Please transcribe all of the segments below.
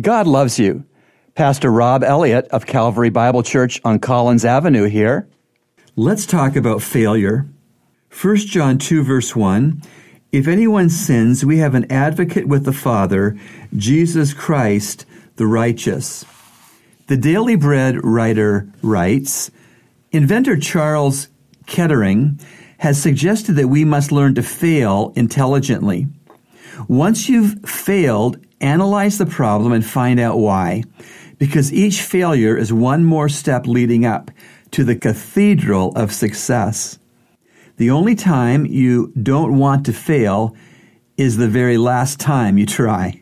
God loves you. Pastor Rob Elliott of Calvary Bible Church on Collins Avenue here. Let's talk about failure. 1 John 2, verse 1, if anyone sins, we have an advocate with the Father, Jesus Christ, the righteous. The Daily Bread writer writes, inventor Charles Kettering has suggested that we must learn to fail intelligently. Once you've failed, analyze the problem and find out why, because each failure is one more step leading up to the cathedral of success. The only time you don't want to fail is the very last time you try,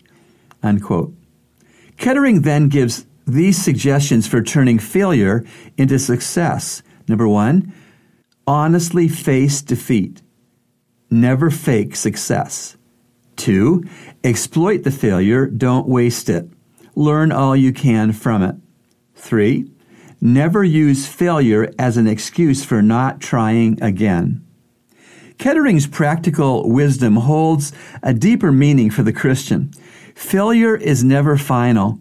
unquote. Kettering then gives these suggestions for turning failure into success. Number one, honestly face defeat. Never fake success. 2, exploit the failure. Don't waste it. Learn all you can from it. 3, never use failure as an excuse for not trying again. Kettering's practical wisdom holds a deeper meaning for the Christian. Failure is never final.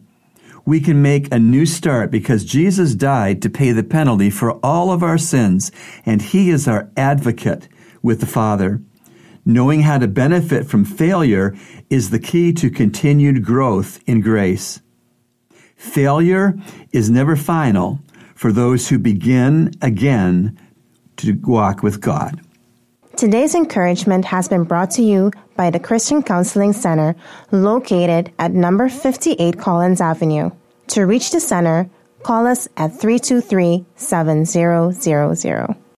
We can make a new start because Jesus died to pay the penalty for all of our sins, and He is our advocate with the Father. Knowing how to benefit from failure is the key to continued growth in grace. Failure is never final for those who begin again to walk with God. Today's encouragement has been brought to you by the Christian Counseling Center, located at number 58 Collins Avenue. To reach the center, call us at 323-7000.